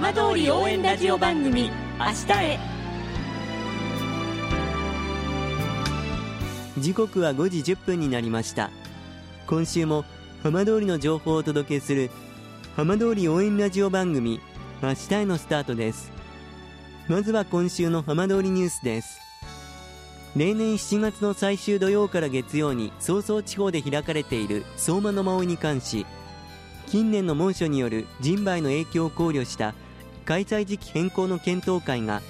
浜通り応援ラジオ番組明日へ。時刻は5時10分になりました。今週も浜通りの情報をお届けする浜通り応援ラジオ番組明日へのスタートです。まずは今週の浜通りニュースです。例年7月の最終土曜から月曜に早々地方で開かれている相馬野馬追に関し、近年の猛暑による人梅の影響を考慮した開催時期変更の検討会が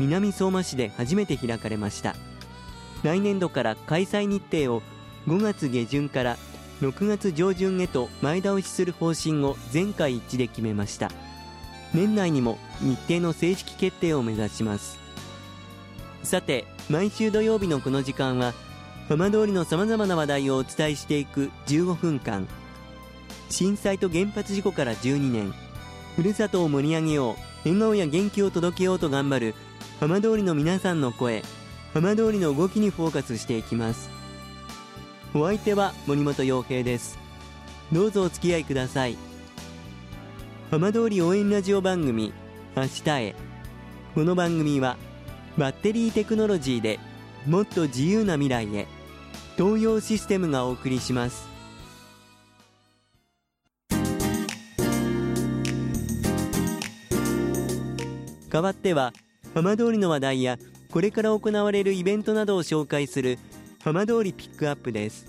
南相馬市で初めて開かれました。来年度から開催日程を5月下旬から6月上旬へと前倒しする方針を全会一致で決めました。年内にも日程の正式決定を目指します。さて、毎週土曜日のこの時間は浜通りのさまざまな話題をお伝えしていく15分間、震災と原発事故から12年、ふるさとを盛り上げよう、笑顔や元気を届けようと頑張る浜通りの皆さんの声、浜通りの動きにフォーカスしていきます。お相手は森本陽平です。どうぞお付き合いください。浜通り応援ラジオ番組明日へ。この番組はバッテリーテクノロジーでもっと自由な未来へ、東洋システムがお送りします。代わっては浜通りの話題やこれから行われるイベントなどを紹介する浜通りピックアップです。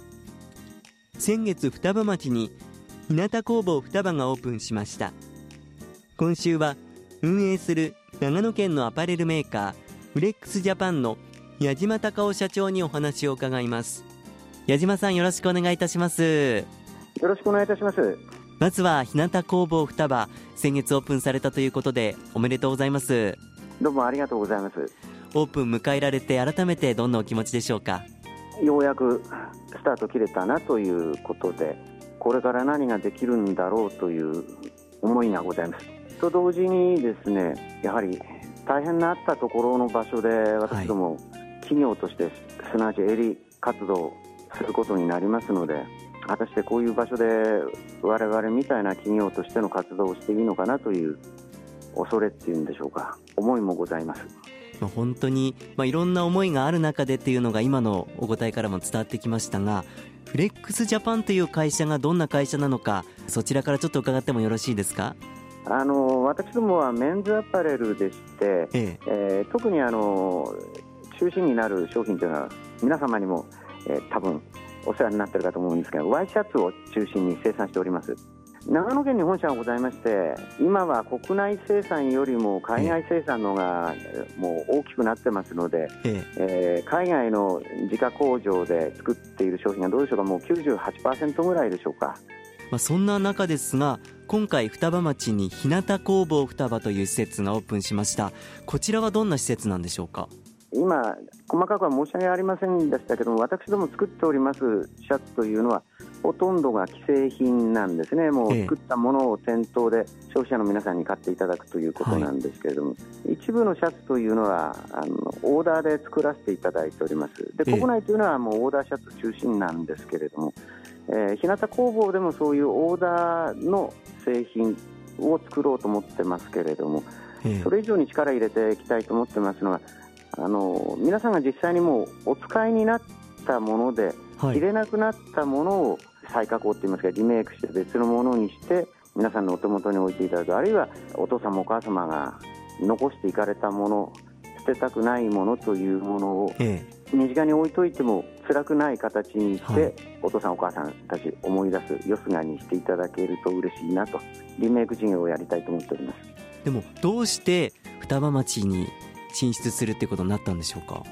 先月双葉町に日向工房双葉がオープンしました。今週は運営する長野県のアパレルメーカーフレックスジャパンの矢島貴夫社長にお話を伺います。矢島さん、よろしくお願いいたします。よろしくお願いいたします。まずは日向工房双葉、先月オープンされたということでおめでとうございます。どうもありがとうございます。オープン迎えられて改めてどんなお気持ちでしょうか。ようやくスタート切れたなということで、これから何ができるんだろうという思いがございます。と同時にですね、やはり大変なあったところの場所で私ども企業としてすなわち営利活動をすることになりますので、果たしてこういう場所で我々みたいな企業としての活動をしていいのかなという恐れっていうんでしょうか、思いもございます。本当に、いろんな思いがある中でっていうのが今のお答えからも伝わってきましたが、フレックスジャパンという会社がどんな会社なのか、そちらからちょっと伺ってもよろしいですか。私どもはメンズアパレルでして、特に中心になる商品というのは皆様にも、多分お世話になっているかと思うんですが、ワイシャツを中心に生産しております。長野県に本社がございまして、今は国内生産よりも海外生産のがもう大きくなってますので、海外の自家工場で作っている商品がどうでしょうか、もう 98% ぐらいでしょうか。そんな中ですが、今回双葉町に日向工房双葉という施設がオープンしました。こちらはどんな施設なんでしょうか。今細かくは申し上げありませんでしたけども、私ども作っておりますシャツというのはほとんどが既製品なんですね。もう作ったものを店頭で消費者の皆さんに買っていただくということなんですけれども、一部のシャツというのはオーダーで作らせていただいております。で、国内というのはもうオーダーシャツ中心なんですけれども、日向工房でもそういうオーダーの製品を作ろうと思ってますけれども、それ以上に力入れていきたいと思ってますのは、皆さんが実際にもうお使いになったもので、着れなくなったものを再加工って言いますか、リメイクして別のものにして皆さんのお手元に置いていただく、あるいはお父様お母様が残していかれたもの、捨てたくないものというものを身近に置いといても辛くない形にして、お父さんお母さんたち思い出すよすがにしていただけると嬉しいなと、リメイク事業をやりたいと思っております。でもどうして双葉町に進出するってことになったんでしょうか。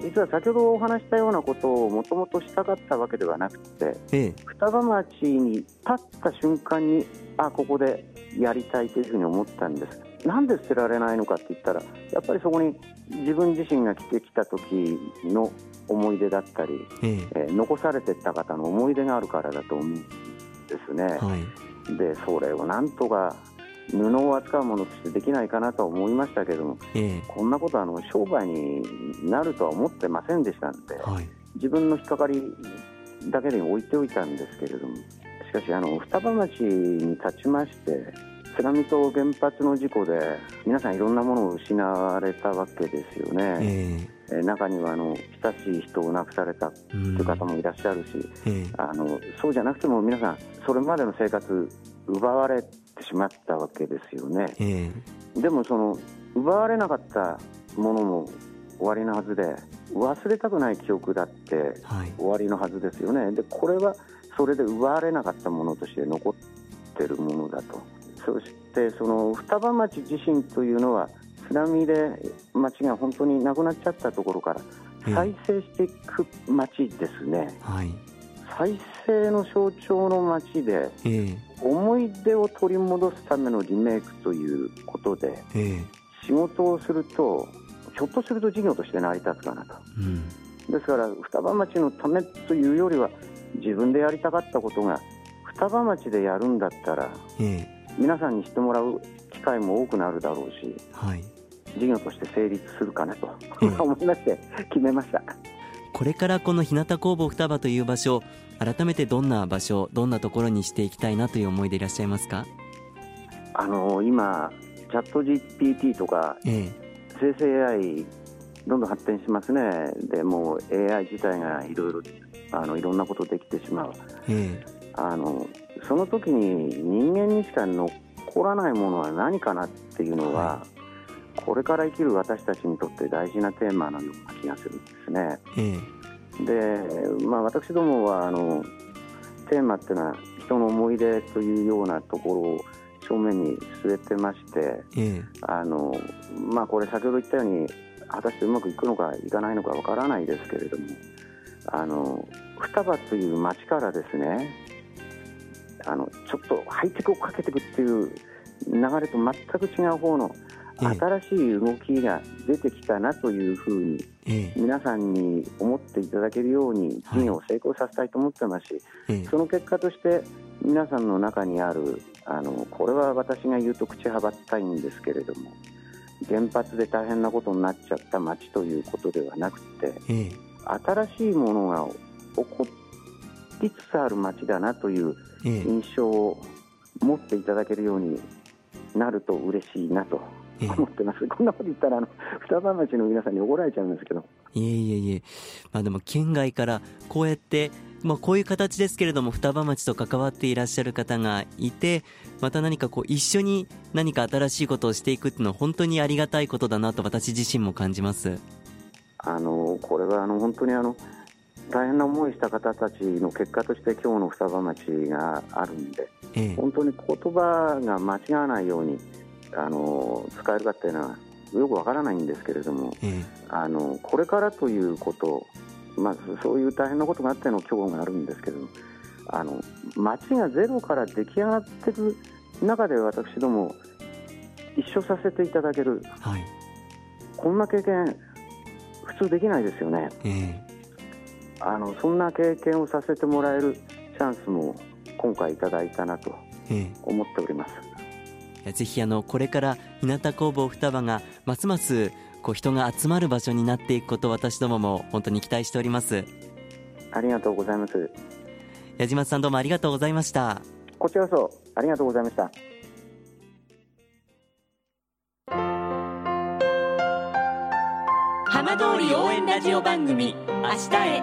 実は先ほどお話したようなことをもともとしたかったわけではなくて、双葉町に立った瞬間にここでやりたいというふうに思ったんです。なんで捨てられないのかって言ったら、やっぱりそこに自分自身が着てきた時の思い出だったり、残されていった方の思い出があるからだと思うんですね。で、それをなんとか布を扱うものとしてできないかなと思いましたけれども、こんなことは商売になるとは思ってませんでしたので、自分の引っかかりだけで置いておいたんですけれども、しかし双葉町に立ちまして、津波と原発の事故で皆さんいろんなものを失われたわけですよね、中には親しい人を亡くされたという方もいらっしゃるし、そうじゃなくても皆さんそれまでの生活奪われてしまったわけですよね、でもその奪われなかったものも終わりのはずで、忘れたくない記憶だって終わりのはずですよね、でこれはそれで奪われなかったものとして残っているものだと。そしてその双葉町自身というのは津波で町が本当になくなっちゃったところから再生していく町ですね、再生の象徴の町で、思い出を取り戻すためのリメイクということで、仕事をするとひょっとすると事業として成り立つかなと、ですから双葉町のためというよりは自分でやりたかったことが双葉町でやるんだったら、皆さんにしてもらう機会も多くなるだろうし、事業として成立するかなと思いまして決めました。これからこの日向工房双葉という場所、改めてどんな場所、どんなところにしていきたいなという思いでいらっしゃいますか？今チャット GPT とか、生成 AI どんどん発展しますね。でもう AI 自体がいろんなことできてしまう、その時に人間にしか残らないものは何かなっていうのは、これから生きる私たちにとって大事なテーマのような気がするんですね、で、私どもはテーマっていうのは人の思い出というようなところを正面に据えてまして、これ先ほど言ったように果たしてうまくいくのかいかないのかわからないですけれども、双葉という町からですね、ちょっとハイテクをかけていくっていう流れと全く違う方の新しい動きが出てきたなというふうに、皆さんに思っていただけるように事業を成功させたいと思ってますし、その結果として皆さんの中にあるこれは私が言うと口幅ったいんですけれども、原発で大変なことになっちゃった町ということではなくて、新しいものが起こりつつある町だなという印象を持っていただけるようになると嬉しいなと思ってます。こんなこと言ったら双葉町の皆さんに怒られちゃうんですけど、いえ、でも県外からこうやって、こういう形ですけれども双葉町と関わっていらっしゃる方がいて、また何かこう一緒に何か新しいことをしていくっていうのは本当にありがたいことだなと私自身も感じます。これは本当に大変な思いした方たちの結果として今日の双葉町があるんで、本当に言葉が間違わないように使えるかっていうのはよくわからないんですけれども、これからということ、そういう大変なことがあっての今日があるんですけど、町がゼロから出来上がっていく中で私ども一緒させていただける、こんな経験普通できないですよね、そんな経験をさせてもらえるチャンスも今回いただいたなと思っております。ぜひこれから日向工房双葉がますますこう人が集まる場所になっていくことを私どもも本当に期待しております。ありがとうございます。矢島さん、どうもありがとうございました。こちらこそありがとうございました。浜通り応援ラジオ番組明日へ。